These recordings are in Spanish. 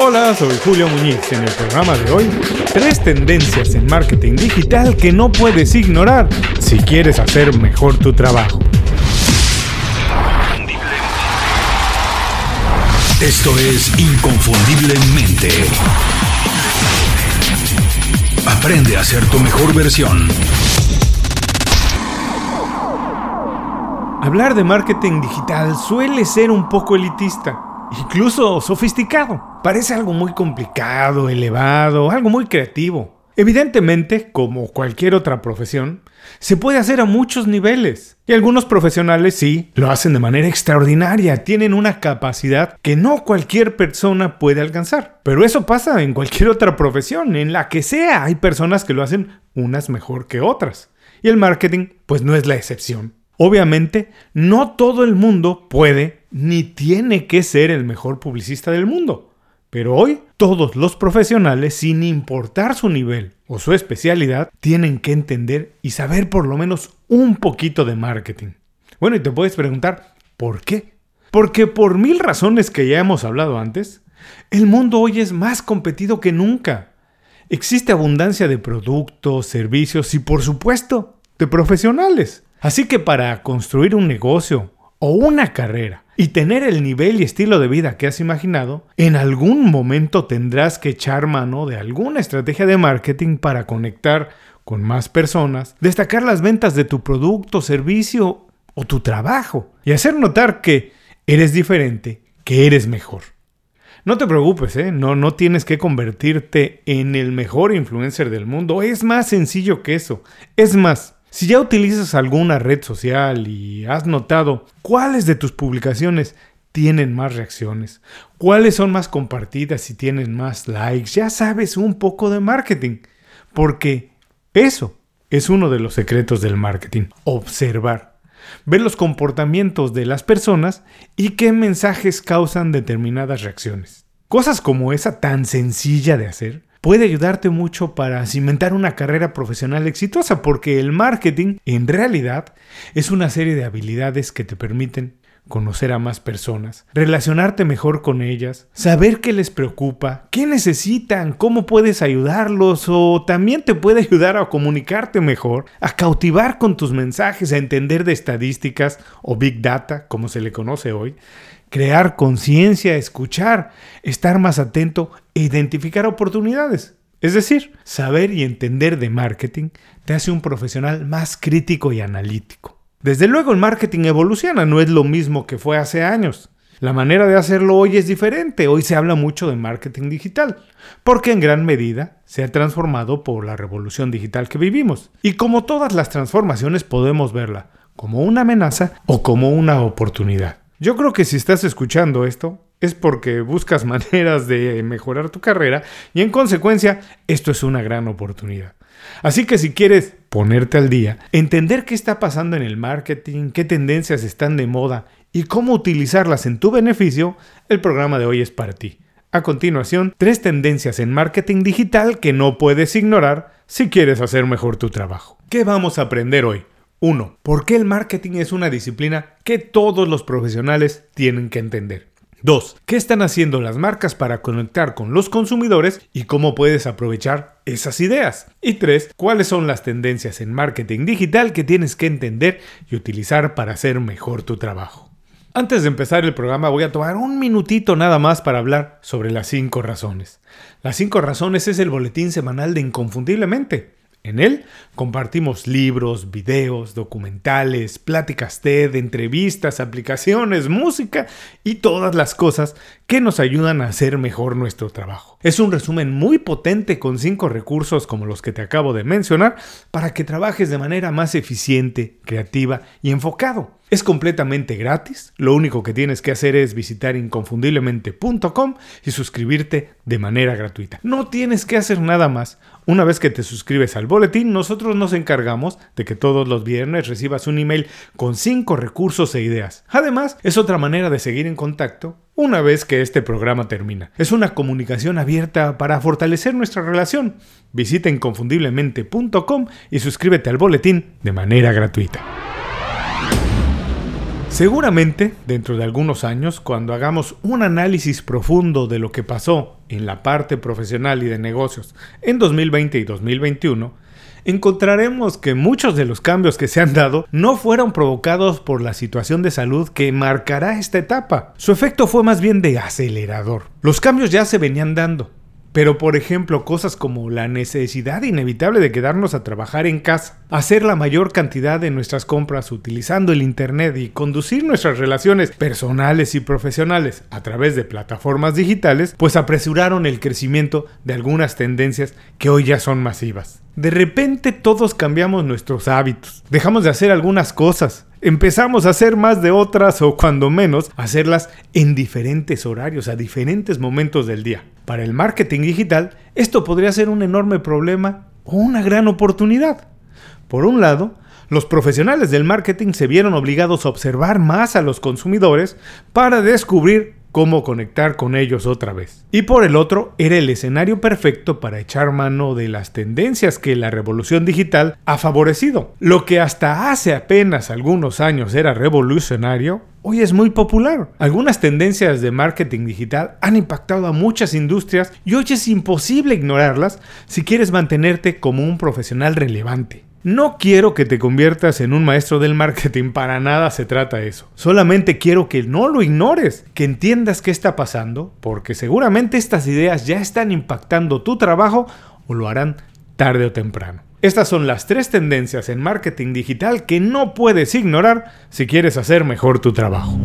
Hola, soy Julio Muñiz. En el programa de hoy, 3 tendencias en marketing digital que no puedes ignorar si quieres hacer mejor tu trabajo. Esto es Inconfundiblemente. Aprende a ser tu mejor versión. Hablar de marketing digital suele ser un poco elitista. Incluso sofisticado. Parece algo muy complicado, elevado, algo muy creativo. Evidentemente, como cualquier otra profesión, se puede hacer a muchos niveles. Y algunos profesionales sí, lo hacen de manera extraordinaria. Tienen una capacidad que no cualquier persona puede alcanzar. Pero eso pasa en cualquier otra profesión, en la que sea. Hay personas que lo hacen unas mejor que otras. Y el marketing, pues no es la excepción. Obviamente, no todo el mundo puede ni tiene que ser el mejor publicista del mundo. Pero hoy, todos los profesionales, sin importar su nivel o su especialidad, tienen que entender y saber por lo menos un poquito de marketing. Bueno, y te puedes preguntar, ¿por qué? Porque por 1000 razones que ya hemos hablado antes, el mundo hoy es más competido que nunca. Existe abundancia de productos, servicios y, por supuesto, de profesionales. Así que para construir un negocio o una carrera y tener el nivel y estilo de vida que has imaginado, en algún momento tendrás que echar mano de alguna estrategia de marketing para conectar con más personas, destacar las ventas de tu producto, servicio o tu trabajo y hacer notar que eres diferente, que eres mejor. No te preocupes, no tienes que convertirte en el mejor influencer del mundo. Es más sencillo que eso. Es más, si ya utilizas alguna red social y has notado cuáles de tus publicaciones tienen más reacciones, cuáles son más compartidas y tienen más likes, ya sabes un poco de marketing, porque eso es uno de los secretos del marketing: observar, ver los comportamientos de las personas y qué mensajes causan determinadas reacciones. Cosas como esa tan sencilla de hacer puede ayudarte mucho para cimentar una carrera profesional exitosa, porque el marketing en realidad es una serie de habilidades que te permiten conocer a más personas, relacionarte mejor con ellas, saber qué les preocupa, qué necesitan, cómo puedes ayudarlos, o también te puede ayudar a comunicarte mejor, a cautivar con tus mensajes, a entender de estadísticas o Big Data, como se le conoce hoy, crear conciencia, escuchar, estar más atento e identificar oportunidades. Es decir, saber y entender de marketing te hace un profesional más crítico y analítico. Desde luego, el marketing evoluciona, no es lo mismo que fue hace años. La manera de hacerlo hoy es diferente. Hoy se habla mucho de marketing digital, porque en gran medida se ha transformado por la revolución digital que vivimos. Y como todas las transformaciones, podemos verla como una amenaza o como una oportunidad. Yo creo que si estás escuchando esto es porque buscas maneras de mejorar tu carrera y, en consecuencia, esto es una gran oportunidad. Así que si quieres ponerte al día, entender qué está pasando en el marketing, qué tendencias están de moda y cómo utilizarlas en tu beneficio, el programa de hoy es para ti. A continuación, 3 tendencias en marketing digital que no puedes ignorar si quieres hacer mejor tu trabajo. ¿Qué vamos a aprender hoy? 1. ¿Por qué el marketing es una disciplina que todos los profesionales tienen que entender? 2. ¿Qué están haciendo las marcas para conectar con los consumidores y cómo puedes aprovechar esas ideas? Y 3. ¿Cuáles son las tendencias en marketing digital que tienes que entender y utilizar para hacer mejor tu trabajo? Antes de empezar el programa voy a tomar un minutito nada más para hablar sobre las 5 razones. Las 5 razones es el boletín semanal de Inconfundiblemente. En él compartimos libros, videos, documentales, pláticas TED, entrevistas, aplicaciones, música y todas las cosas que nos ayudan a hacer mejor nuestro trabajo. Es un resumen muy potente con 5 recursos como los que te acabo de mencionar para que trabajes de manera más eficiente, creativa y enfocado. Es completamente gratis, lo único que tienes que hacer es visitar inconfundiblemente.com y suscribirte de manera gratuita. No tienes que hacer nada más. Una vez que te suscribes al boletín, nosotros nos encargamos de que todos los viernes recibas un email con 5 recursos e ideas. Además, es otra manera de seguir en contacto una vez que este programa termina. Es una comunicación abierta para fortalecer nuestra relación. Visita inconfundiblemente.com y suscríbete al boletín de manera gratuita. Seguramente, dentro de algunos años, cuando hagamos un análisis profundo de lo que pasó en la parte profesional y de negocios en 2020 y 2021, encontraremos que muchos de los cambios que se han dado no fueron provocados por la situación de salud que marcará esta etapa. Su efecto fue más bien de acelerador. Los cambios ya se venían dando, pero por ejemplo cosas como la necesidad inevitable de quedarnos a trabajar en casa, hacer la mayor cantidad de nuestras compras utilizando el internet y conducir nuestras relaciones personales y profesionales a través de plataformas digitales, pues apresuraron el crecimiento de algunas tendencias que hoy ya son masivas. De repente todos cambiamos nuestros hábitos, dejamos de hacer algunas cosas, empezamos a hacer más de otras o cuando menos hacerlas en diferentes horarios, a diferentes momentos del día. Para el marketing digital, esto podría ser un enorme problema o una gran oportunidad. Por un lado, los profesionales del marketing se vieron obligados a observar más a los consumidores para descubrir cómo conectar con ellos otra vez. Y por el otro, era el escenario perfecto para echar mano de las tendencias que la revolución digital ha favorecido. Lo que hasta hace apenas algunos años era revolucionario, hoy es muy popular. Algunas tendencias de marketing digital han impactado a muchas industrias y hoy es imposible ignorarlas si quieres mantenerte como un profesional relevante. No quiero que te conviertas en un maestro del marketing, para nada se trata eso. Solamente quiero que no lo ignores, que entiendas qué está pasando, porque seguramente estas ideas ya están impactando tu trabajo o lo harán tarde o temprano. Estas son las 3 tendencias en marketing digital que no puedes ignorar si quieres hacer mejor tu trabajo.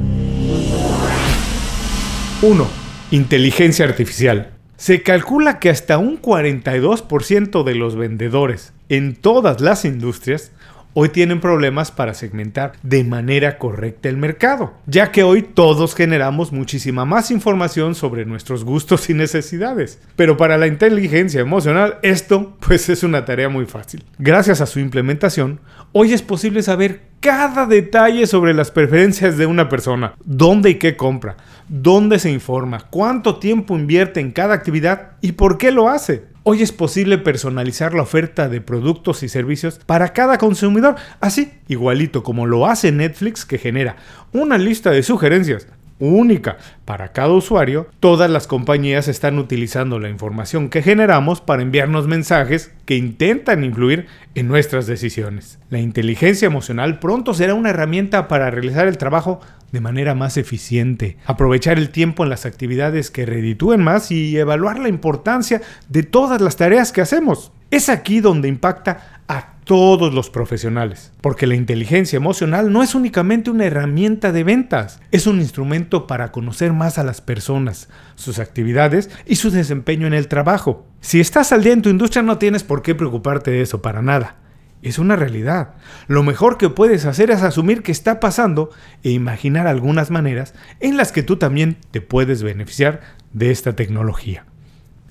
1. Inteligencia artificial. Se calcula que hasta un 42% de los vendedores en todas las industrias hoy tienen problemas para segmentar de manera correcta el mercado, ya que hoy todos generamos muchísima más información sobre nuestros gustos y necesidades. Pero para la inteligencia emocional esto pues es una tarea muy fácil. Gracias a su implementación, hoy es posible saber cada detalle sobre las preferencias de una persona, dónde y qué compra, dónde se informa, cuánto tiempo invierte en cada actividad y por qué lo hace. Hoy es posible personalizar la oferta de productos y servicios para cada consumidor, así, igualito como lo hace Netflix, que genera una lista de sugerencias única para cada usuario. Todas las compañías están utilizando la información que generamos para enviarnos mensajes que intentan influir en nuestras decisiones. La inteligencia emocional pronto será una herramienta para realizar el trabajo de manera más eficiente, aprovechar el tiempo en las actividades que reditúen más y evaluar la importancia de todas las tareas que hacemos. Es aquí donde impacta a todos los profesionales, porque la inteligencia emocional no es únicamente una herramienta de ventas, es un instrumento para conocer más a las personas, sus actividades y su desempeño en el trabajo. Si estás al día en tu industria, no tienes por qué preocuparte de eso para nada. Es una realidad. Lo mejor que puedes hacer es asumir que está pasando e imaginar algunas maneras en las que tú también te puedes beneficiar de esta tecnología.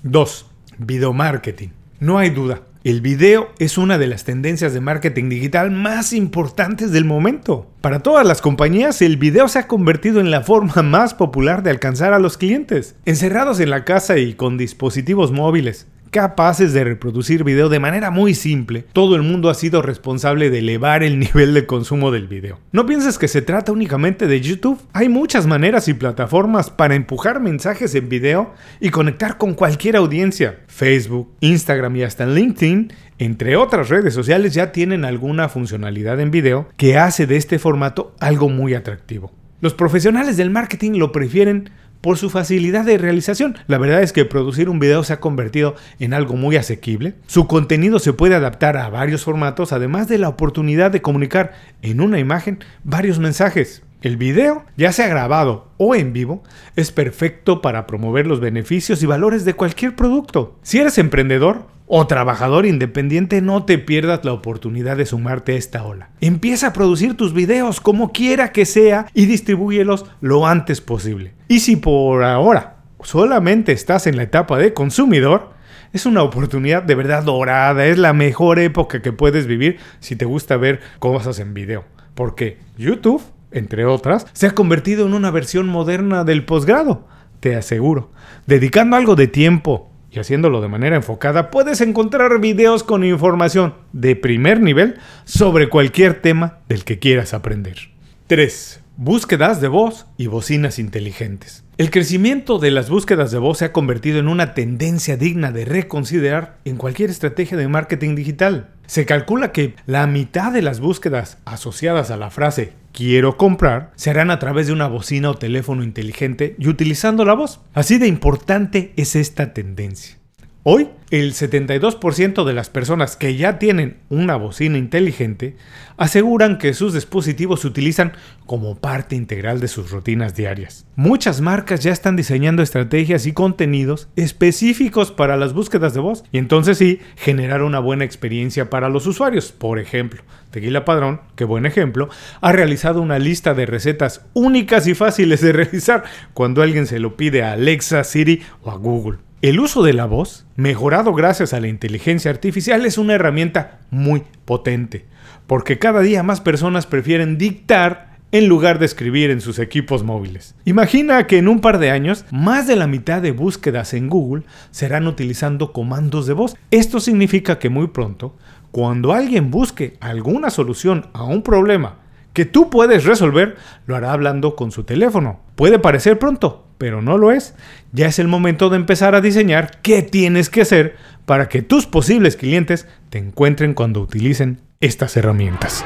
2. Video marketing. No hay duda, el video es una de las tendencias de marketing digital más importantes del momento. Para todas las compañías, el video se ha convertido en la forma más popular de alcanzar a los clientes. Encerrados en la casa y con dispositivos móviles capaces de reproducir video de manera muy simple, todo el mundo ha sido responsable de elevar el nivel de consumo del video. No pienses que se trata únicamente de YouTube. Hay muchas maneras y plataformas para empujar mensajes en video y conectar con cualquier audiencia. Facebook, Instagram y hasta LinkedIn, entre otras redes sociales, ya tienen alguna funcionalidad en video que hace de este formato algo muy atractivo. Los profesionales del marketing lo prefieren por su facilidad de realización. La verdad es que producir un video se ha convertido en algo muy asequible. Su contenido se puede adaptar a varios formatos, además de la oportunidad de comunicar en una imagen varios mensajes. El video, ya sea grabado o en vivo, es perfecto para promover los beneficios y valores de cualquier producto. Si eres emprendedor o trabajador independiente, no te pierdas la oportunidad de sumarte a esta ola. Empieza a producir tus videos como quiera que sea y distribúyelos lo antes posible. Y si por ahora solamente estás en la etapa de consumidor, es una oportunidad de verdad dorada, es la mejor época que puedes vivir si te gusta ver cosas en video, porque YouTube, entre otras, se ha convertido en una versión moderna del posgrado. Te aseguro, dedicando algo de tiempo y haciéndolo de manera enfocada, puedes encontrar videos con información de primer nivel sobre cualquier tema del que quieras aprender. 3. búsquedas de voz y bocinas inteligentes. El crecimiento de las búsquedas de voz se ha convertido en una tendencia digna de reconsiderar en cualquier estrategia de marketing digital. Se calcula que la mitad de las búsquedas asociadas a la frase "quiero comprar" se harán a través de una bocina o teléfono inteligente y utilizando la voz. Así de importante es esta tendencia. Hoy, el 72% de las personas que ya tienen una bocina inteligente aseguran que sus dispositivos se utilizan como parte integral de sus rutinas diarias. Muchas marcas ya están diseñando estrategias y contenidos específicos para las búsquedas de voz y entonces sí, generar una buena experiencia para los usuarios. Por ejemplo, Tequila Padrón, qué buen ejemplo, ha realizado una lista de recetas únicas y fáciles de realizar cuando alguien se lo pide a Alexa, Siri o a Google. El uso de la voz, mejorado gracias a la inteligencia artificial, es una herramienta muy potente, porque cada día más personas prefieren dictar en lugar de escribir en sus equipos móviles. Imagina que en un par de años, más de la mitad de búsquedas en Google serán utilizando comandos de voz. Esto significa que muy pronto, cuando alguien busque alguna solución a un problema que tú puedes resolver, lo hará hablando con su teléfono. Puede parecer pronto, pero no lo es. Ya es el momento de empezar a diseñar qué tienes que hacer para que tus posibles clientes te encuentren cuando utilicen estas herramientas.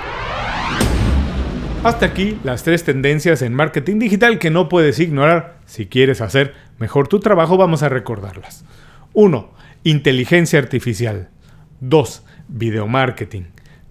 Hasta aquí las 3 tendencias en marketing digital que no puedes ignorar si quieres hacer mejor tu trabajo. Vamos a recordarlas. 1. Inteligencia artificial. 2. Videomarketing.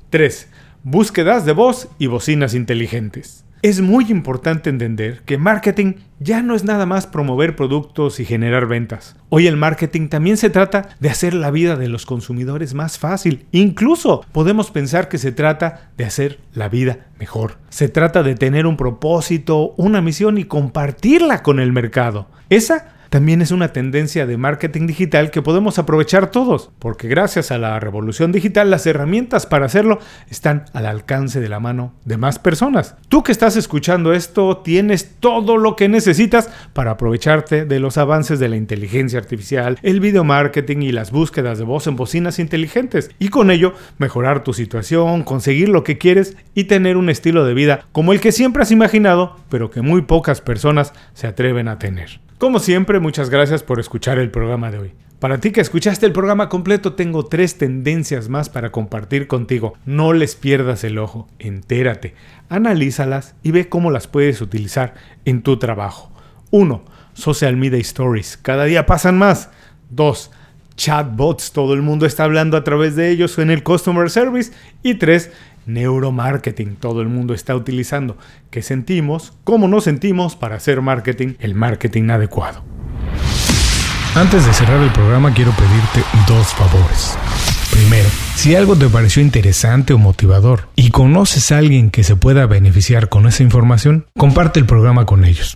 3. Búsquedas de voz y bocinas inteligentes. Es muy importante entender que marketing ya no es nada más promover productos y generar ventas. Hoy el marketing también se trata de hacer la vida de los consumidores más fácil. Incluso podemos pensar que se trata de hacer la vida mejor. Se trata de tener un propósito, una misión y compartirla con el mercado. Esa también es una tendencia de marketing digital que podemos aprovechar todos, porque gracias a la revolución digital las herramientas para hacerlo están al alcance de la mano de más personas. Tú que estás escuchando esto tienes todo lo que necesitas para aprovecharte de los avances de la inteligencia artificial, el video marketing y las búsquedas de voz en bocinas inteligentes, y con ello mejorar tu situación, conseguir lo que quieres y tener un estilo de vida como el que siempre has imaginado, pero que muy pocas personas se atreven a tener. Como siempre, muchas gracias por escuchar el programa de hoy. Para ti que escuchaste el programa completo, tengo 3 tendencias más para compartir contigo. No les pierdas el ojo, entérate, analízalas y ve cómo las puedes utilizar en tu trabajo. 1. Social Media Stories. Cada día pasan más. 2. Chatbots. Todo el mundo está hablando a través de ellos en el Customer Service. Y 3. Neuromarketing. Todo el mundo está utilizando qué sentimos, cómo nos sentimos para hacer marketing, el marketing adecuado. Antes de cerrar el programa quiero pedirte 2 favores. Primero, si algo te pareció interesante o motivador y conoces a alguien que se pueda beneficiar con esa información, comparte el programa con ellos.